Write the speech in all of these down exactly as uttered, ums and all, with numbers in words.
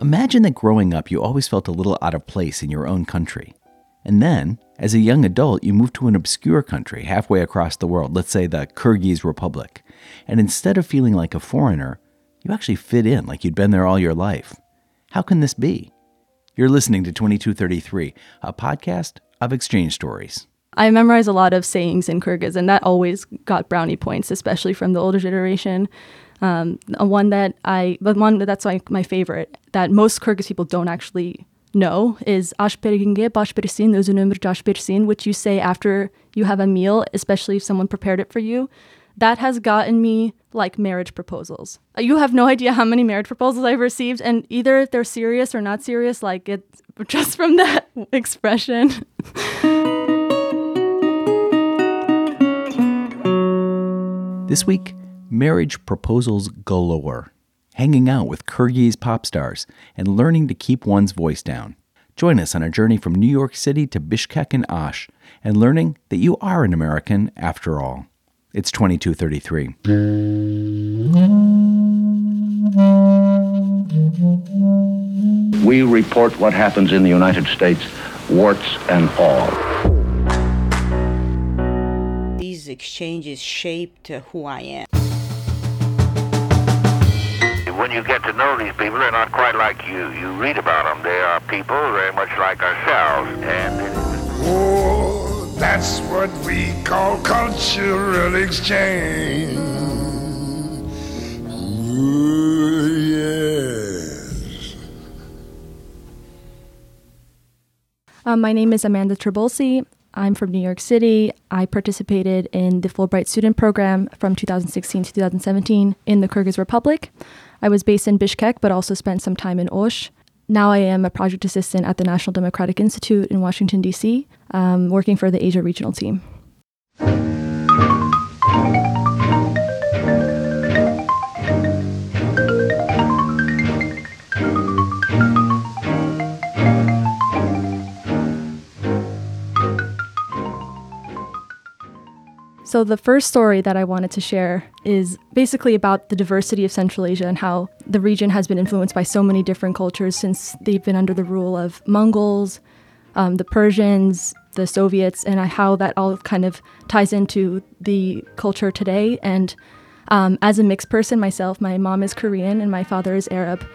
Imagine that growing up, you always felt a little out of place in your own country. And then, as a young adult, you move to an obscure country halfway across the world, let's say the Kyrgyz Republic. And instead of feeling like a foreigner, you actually fit in like you'd been there all your life. How can this be? You're listening to twenty-two thirty-three, a podcast of exchange stories. I memorize a lot of sayings in Kyrgyz, and that always got brownie points, especially from the older generation. Um, one that I, the one that's like my favorite, that most Kyrgyz people don't actually know, is "Osh perginge bash persin özün ömür jash persin," which you say after you have a meal, especially if someone prepared it for you. That has gotten me like marriage proposals. You have no idea how many marriage proposals I've received, and either they're serious or not serious. Like, it's just from that expression. This week, marriage proposals galore, hanging out with Kyrgyz pop stars, and learning to keep one's voice down. Join us on a journey from New York City to Bishkek and Osh, and learning that you are an American after all. It's twenty-two thirty-three. We report what happens in the United States, warts and all. Exchanges shaped who I am. When you get to know these people, they're not quite like you. You read about them. They are people very much like ourselves. And oh, that's what we call cultural exchange. Ooh, yes. Uh, my name is Amanda Trabalsi. I'm from New York City. I participated in the Fulbright Student Program from two thousand sixteen to two thousand seventeen in the Kyrgyz Republic. I was based in Bishkek, but also spent some time in Osh. Now I am a project assistant at the National Democratic Institute in Washington, D C, um, working for the Asia Regional Team. So the first story that I wanted to share is basically about the diversity of Central Asia and how the region has been influenced by so many different cultures since they've been under the rule of Mongols, um, the Persians, the Soviets, and how that all kind of ties into the culture today. And um, as a mixed person myself, my mom is Korean and my father is Arab.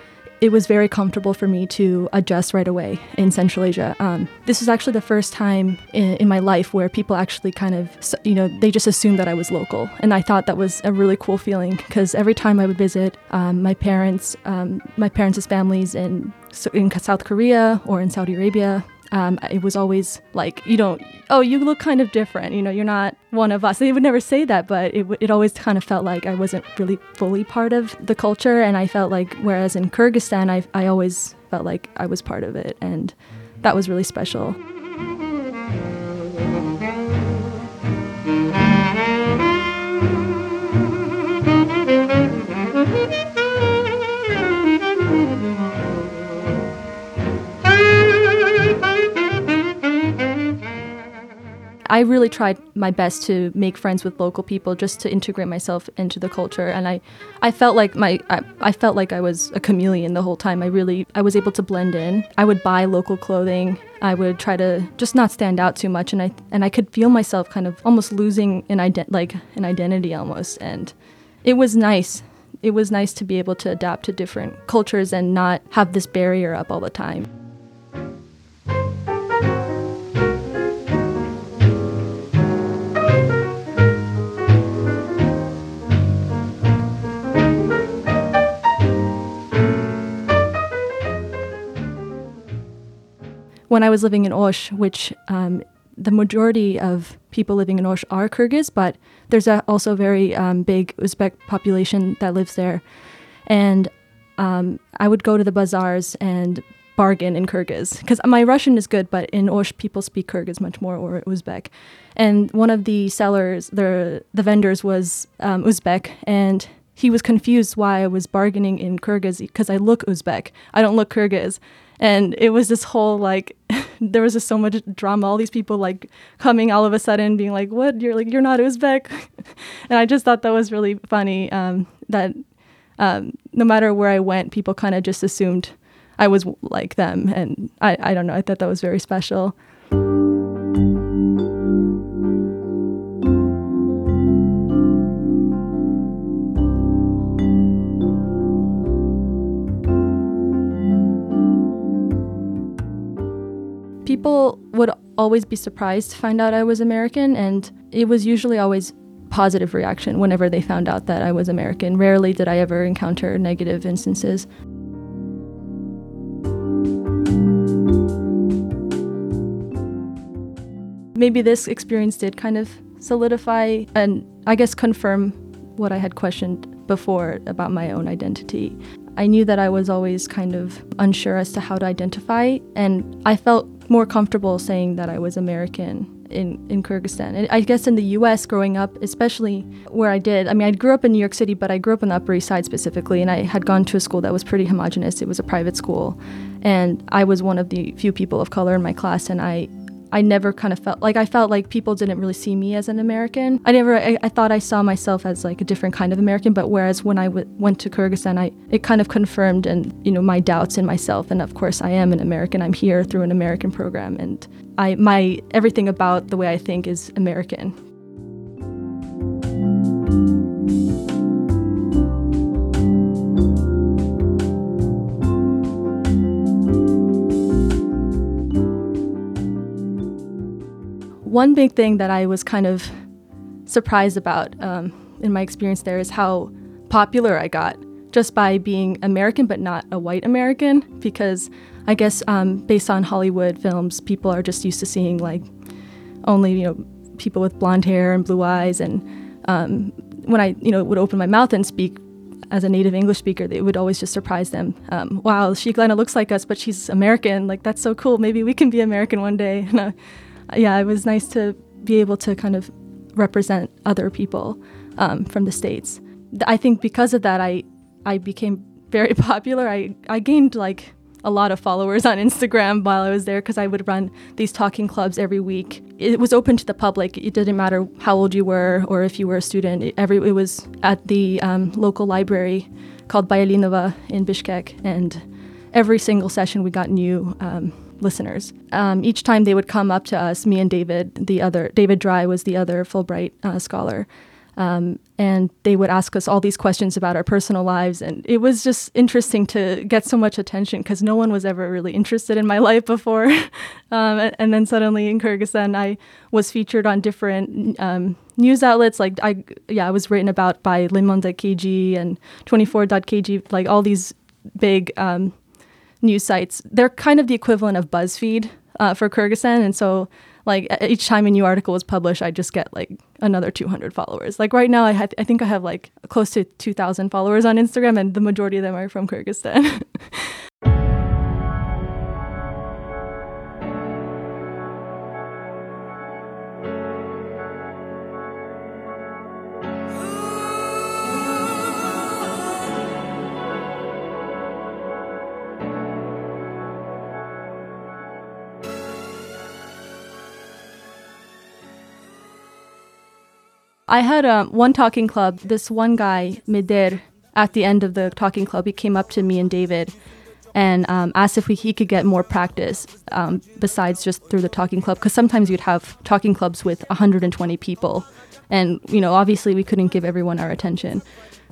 It was very comfortable for me to adjust right away in Central Asia. Um, this was actually the first time in, in my life where people actually kind of, you know, they just assumed that I was local. And I thought that was a really cool feeling, because every time I would visit um, my parents, um, my parents' families in, in South Korea or in Saudi Arabia, um, it was always like, you know, oh, you look kind of different. You know, you're not one of us. They would never say that, but it it always kind of felt like I wasn't really fully part of the culture. And I felt like, whereas in Kyrgyzstan, I I always felt like I was part of it. And that was really special. I really tried my best to make friends with local people, just to integrate myself into the culture, and I, I felt like my I, I felt like I was a chameleon the whole time. I really I was able to blend in. I would buy local clothing. I would try to just not stand out too much, and I and I could feel myself kind of almost losing an ident like an identity almost, and it was nice. It was nice to be able to adapt to different cultures and not have this barrier up all the time. When I was living in Osh, which um, the majority of people living in Osh are Kyrgyz, but there's a, also a very um, big Uzbek population that lives there. And um, I would go to the bazaars and bargain in Kyrgyz, because my Russian is good, but in Osh people speak Kyrgyz much more, or Uzbek. And one of the sellers, the, the vendors was um, Uzbek, and he was confused why I was bargaining in Kyrgyz, because I look Uzbek. I don't look Kyrgyz. And it was this whole, like, there was just so much drama, all these people, like, coming all of a sudden, being like, what, you're like, you're not Uzbek? And I just thought that was really funny, um, that um, no matter where I went, people kind of just assumed I was like them. And I, I don't know, I thought that was very special. People would always be surprised to find out I was American, and it was usually always positive reaction whenever they found out that I was American. Rarely did I ever encounter negative instances. Maybe this experience did kind of solidify and, I guess, confirm what I had questioned before about my own identity. I knew that I was always kind of unsure as to how to identify, and I felt more comfortable saying that I was American in, in Kyrgyzstan. And I guess in the U S growing up, especially where I did, I mean, I grew up in New York City, but I grew up on the Upper East Side specifically, and I had gone to a school that was pretty homogenous. It was a private school, and I was one of the few people of color in my class, and I I never kind of felt like I felt like people didn't really see me as an American. I never I, I thought I saw myself as like a different kind of American. But whereas when I w- went to Kyrgyzstan, I it kind of confirmed and, you know, my doubts in myself. And of course, I am an American. I'm here through an American program, and I my everything about the way I think is American. One big thing that I was kind of surprised about um, in my experience there is how popular I got just by being American, but not a white American, because I guess um, based on Hollywood films, people are just used to seeing like only, you know, people with blonde hair and blue eyes. And um, when I, you know, would open my mouth and speak as a native English speaker, it would always just surprise them. Um, wow, she kind of looks like us, but she's American. Like, that's so cool. Maybe we can be American one day. And, uh, yeah, it was nice to be able to kind of represent other people um, from the States. I think because of that, I I became very popular. I, I gained like a lot of followers on Instagram while I was there, because I would run these talking clubs every week. It was open to the public. It didn't matter how old you were or if you were a student. It, every, it was at the um, local library called Bailinova in Bishkek, and every single session we got new um listeners. Um, each time they would come up to us, me and David, the other, David Dry was the other Fulbright uh, scholar, um, and they would ask us all these questions about our personal lives. And it was just interesting to get so much attention, because no one was ever really interested in my life before. um, and then suddenly in Kyrgyzstan, I was featured on different um, news outlets. Like, I, yeah, I was written about by limon dot K G and twenty-four dot K G, like all these big um news sites. They're kind of the equivalent of BuzzFeed uh, for Kyrgyzstan. And so, like, each time a new article was published, I just get like another two hundred followers. Like right now, I had I think I have like close to two thousand followers on Instagram, and the majority of them are from Kyrgyzstan. I had um, one talking club. This one guy, Meder, at the end of the talking club, he came up to me and David and um, asked if we, he could get more practice um, besides just through the talking club, because sometimes you'd have talking clubs with one hundred twenty people, and, you know, obviously we couldn't give everyone our attention.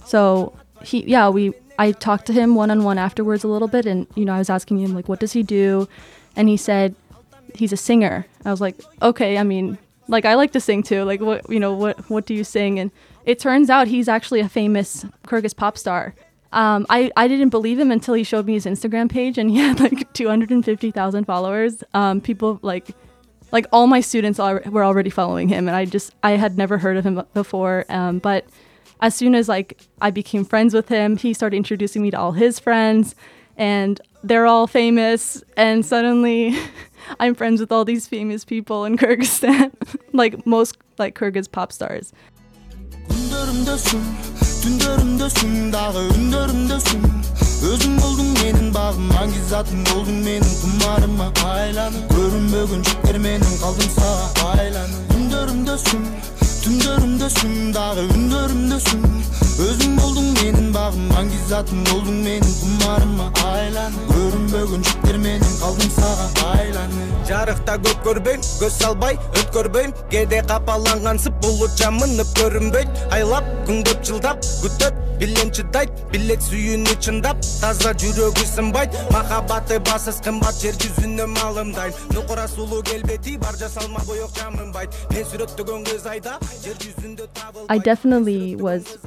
So he, yeah, we, I talked to him one-on-one afterwards a little bit, and, you know, I was asking him, like, what does he do? And he said, he's a singer. I was like, okay, I mean, like, I like to sing too. Like, what, you know, what what do you sing? And it turns out he's actually a famous Kyrgyz pop star. Um, I, I didn't believe him until he showed me his Instagram page, and he had like two hundred fifty thousand followers. Um, people like, like all my students are, were already following him, and I just, I had never heard of him before. Um, but as soon as like I became friends with him, he started introducing me to all his friends, and they're all famous, and suddenly I'm friends with all these famous people in Kyrgyzstan, like most like Kyrgyz pop stars. sağım hangi zatım oldun benim kumarıma aylanı Görünbögün jükler benim kaldım sağa aylanı Жарықта көп көрбейм, көз салбай, өт көрбейм Кеде қапаланған сып бұлыт жамынып көрінбейт Айлап, күндеп жылдап, күтіп, билен чыдайт Билек сүйіні чындап, таза жүрегі сынбайт Махабаты басыз қымбат жер жүзіне малымдайм Нұқыра сұлу келбеті бар жасалма бойық жамынбайт Мен сүреттіген көз айда, жер жүзінде табылбайт I definitely was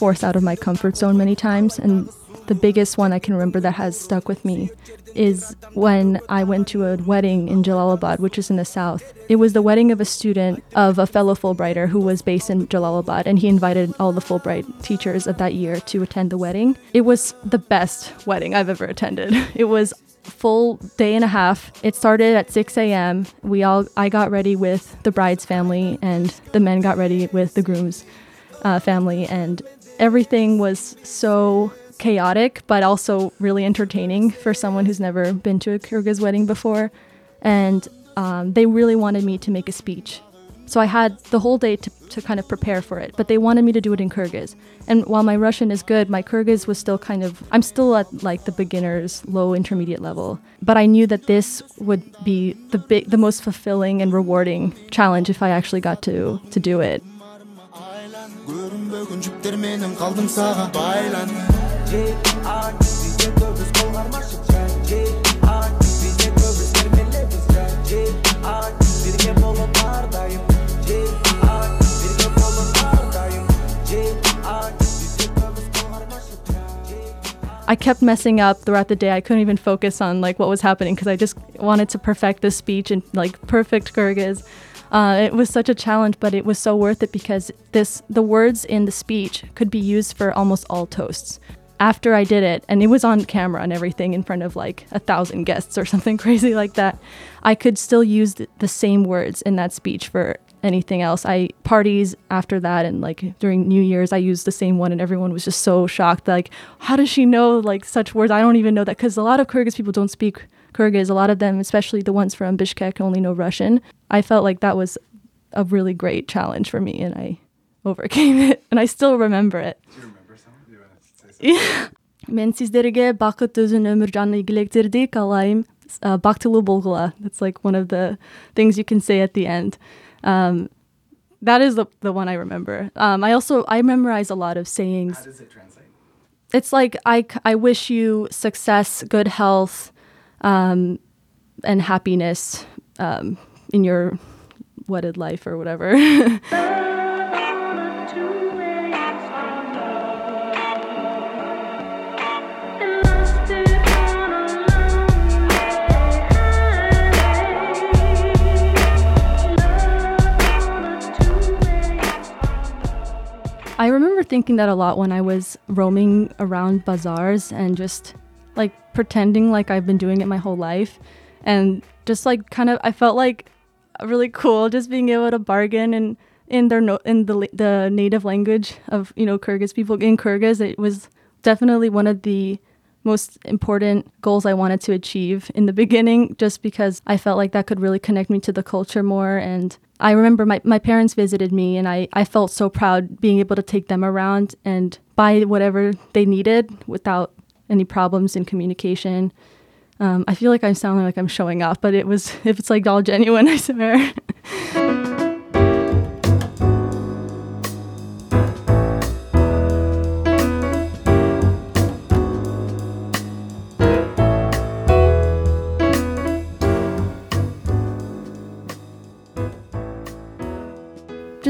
forced out of my comfort zone many times and the biggest one I can remember that has stuck with me is when I went to a wedding in Jalalabad, which is in the south. It was the wedding of a student of a fellow Fulbrighter who was based in Jalalabad, and he invited all the Fulbright teachers of that year to attend the wedding. It was the best wedding I've ever attended. It was full day and a half. It started at six a.m. We all I got ready with the bride's family, and the men got ready with the groom's uh, family, and everything was so chaotic, but also really entertaining for someone who's never been to a Kyrgyz wedding before. And um, they really wanted me to make a speech. So I had the whole day to, to kind of prepare for it, but they wanted me to do it in Kyrgyz. And while my Russian is good, my Kyrgyz was still kind of, I'm still at like the beginner's low intermediate level. But I knew that this would be the big, the most fulfilling and rewarding challenge if I actually got to, to do it. I kept messing up throughout the day. I couldn't even focus on like what was happening because I just wanted to perfect this speech and like perfect Kyrgyz. Uh, it was such a challenge, but it was so worth it because this the words in the speech could be used for almost all toasts. After I did it, and it was on camera and everything in front of like a thousand guests or something crazy like that, I could still use th- the same words in that speech for anything else. I parties after that and like during New Year's, I used the same one and everyone was just so shocked. Like, how does she know like such words? I don't even know that because a lot of Kyrgyz people don't speak Kyrgyz, a lot of them, especially the ones from Bishkek, only know Russian. I felt like that was a really great challenge for me, and I overcame it, and I still remember it. Do you remember something? Do you want to say something? Мен сіздерге бақыт өзін өміржанды игіліктерді қалайым, бақытлы болғыла. That's like one of the things you can say at the end. Um, that is the, the one I remember. Um, I also, I memorize a lot of sayings. How does it translate? It's like, I, I wish you success, good health, Um, and happiness um, in your wedded life or whatever. I remember thinking that a lot when I was roaming around bazaars and just like pretending like I've been doing it my whole life, and just like kind of I felt like really cool just being able to bargain and in their no, in the the native language of, you know, Kyrgyz people in Kyrgyz. It was definitely one of the most important goals I wanted to achieve in the beginning, just because I felt like that could really connect me to the culture more. And I remember my, my parents visited me, and I, I felt so proud being able to take them around and buy whatever they needed without any problems in communication. Um, I feel like I'm sounding like I'm showing off, but it was, if it's like all genuine, I swear.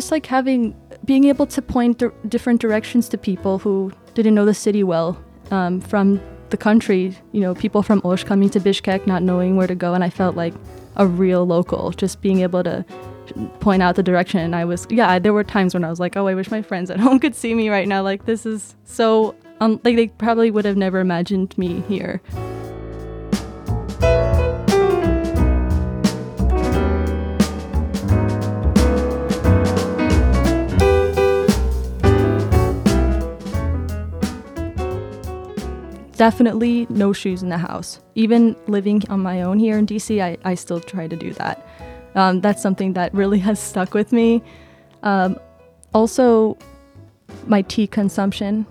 Just like having, being able to point di- different directions to people who didn't know the city well. Um, from the country, you know, people from Osh coming to Bishkek, not knowing where to go, and I felt like a real local, just being able to point out the direction. And I was, yeah, there were times when I was like, oh, I wish my friends at home could see me right now. Like, this is so, um, like, they probably would have never imagined me here. Definitely no shoes in the house. Even living on my own here in D C, I, I still try to do that. Um, that's something that really has stuck with me. Um, also, my tea consumption.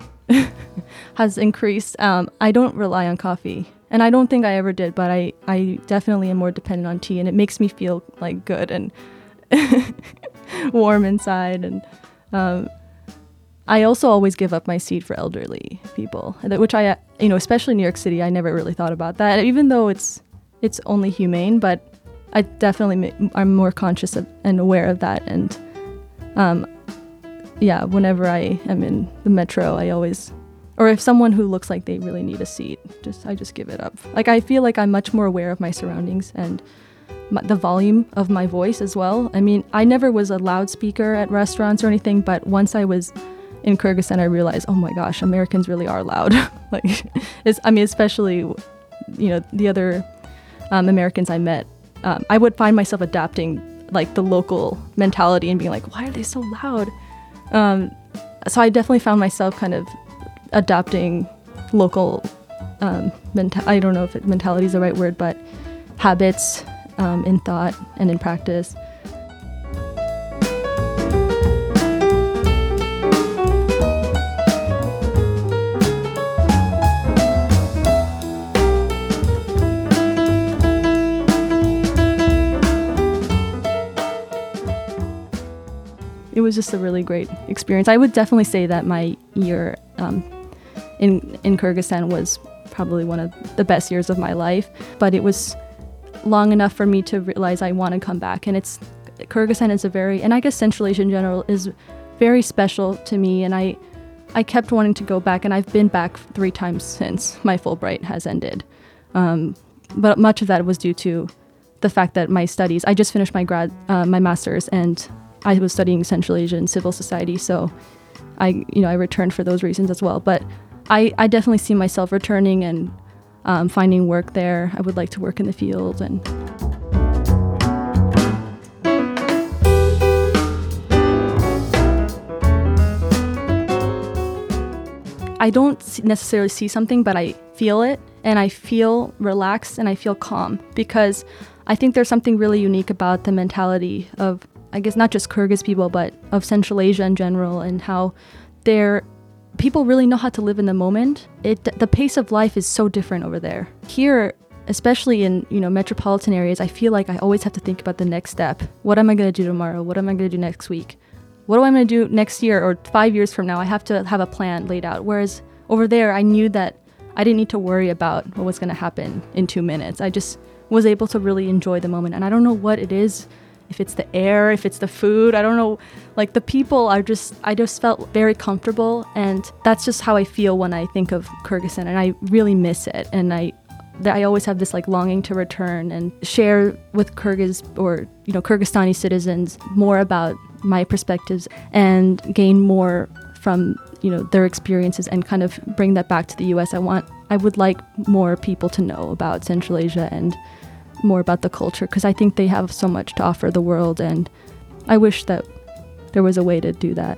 has increased. Um, I don't rely on coffee, and I don't think I ever did, but I, I definitely am more dependent on tea, and it makes me feel like good and warm inside. And um, I also always give up my seat for elderly people, which I, you know, especially in New York City, I never really thought about that, even though it's it's only humane, but I definitely am more conscious of and aware of that. And um, yeah, whenever I am in the metro, I always, or if someone who looks like they really need a seat, just I just give it up. Like, I feel like I'm much more aware of my surroundings and my, the volume of my voice as well. I mean, I never was a loudspeaker at restaurants or anything, but once I was in Kyrgyzstan, I realized, oh my gosh, Americans really are loud. Like, it's, I mean, especially, you know, the other um, Americans I met, Um, I would find myself adapting like the local mentality and being like, why are they so loud? Um, so I definitely found myself kind of adapting local um, menta- I don't know if it, mentality is the right word, but habits um, in thought and in practice. It was just a really great experience. I would definitely say that my year um, in in Kyrgyzstan was probably one of the best years of my life, but it was long enough for me to realize I want to come back. And it's Kyrgyzstan is a very, and I guess Central Asia in general is very special to me, and I I kept wanting to go back, and I've been back three times since my Fulbright has ended. Um, but much of that was due to the fact that my studies, I just finished my grad, uh, my master's, and I was studying Central Asia and civil society, so I, you know, I returned for those reasons as well. But I, I definitely see myself returning and um, finding work there. I would like to work in the field. And I don't necessarily see something, but I feel it, and I feel relaxed, and I feel calm, because I think there's something really unique about the mentality of, I guess, not just Kyrgyz people, but of Central Asia in general, and how their people really know how to live in the moment. It, the pace of life is so different over there. Here, especially in, you know, metropolitan areas, I feel like I always have to think about the next step. What am I going to do tomorrow? What am I going to do next week? What am I going to do next year or five years from now? I have to have a plan laid out. Whereas over there, I knew that I didn't need to worry about what was going to happen in two minutes. I just was able to really enjoy the moment. And I don't know what it is, if it's the air, if it's the food, I don't know. Like, the people are just, I just felt very comfortable, and that's just how I feel when I think of Kyrgyzstan, and I really miss it. And I I always have this like longing to return and share with Kyrgyz, or, you know, Kyrgyzstani citizens more about my perspectives and gain more from, you know, their experiences, and kind of bring that back to the U S. I want, I would like more people to know about Central Asia and more about the culture, because I think they have so much to offer the world, and I wish that there was a way to do that.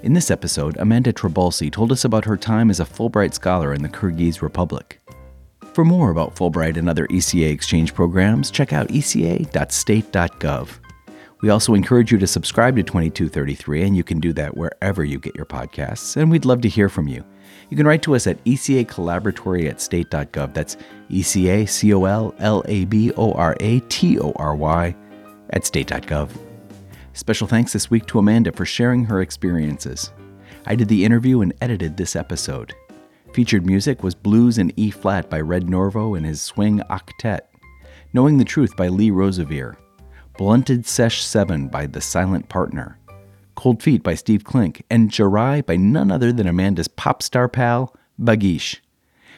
In this episode, Amanda Trabalsi told us about her time as a Fulbright scholar in the Kyrgyz Republic. For more about Fulbright and other E C A exchange programs, check out e c a dot state dot gov. We also encourage you to subscribe to twenty-two thirty-three, and you can do that wherever you get your podcasts, and we'd love to hear from you. You can write to us at e c a collaboratory at state dot gov. That's E C A C O L L A B O R A T O R Y at state dot gov. Special thanks this week to Amanda for sharing her experiences. I did the interview and edited this episode. Featured music was Blues in E-flat by Red Norvo and his Swing Octet, Knowing the Truth by Lee Rosevere, Blunted Sesh seven by The Silent Partner, Cold Feet by Steve Klink, and Jirai by none other than Amanda's pop star pal, Bagish.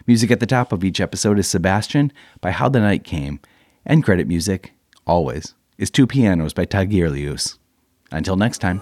Music at the top of each episode is Sebastian by How the Night Came, and credit music, always, is Two Pianos by Tagirlius. Until next time.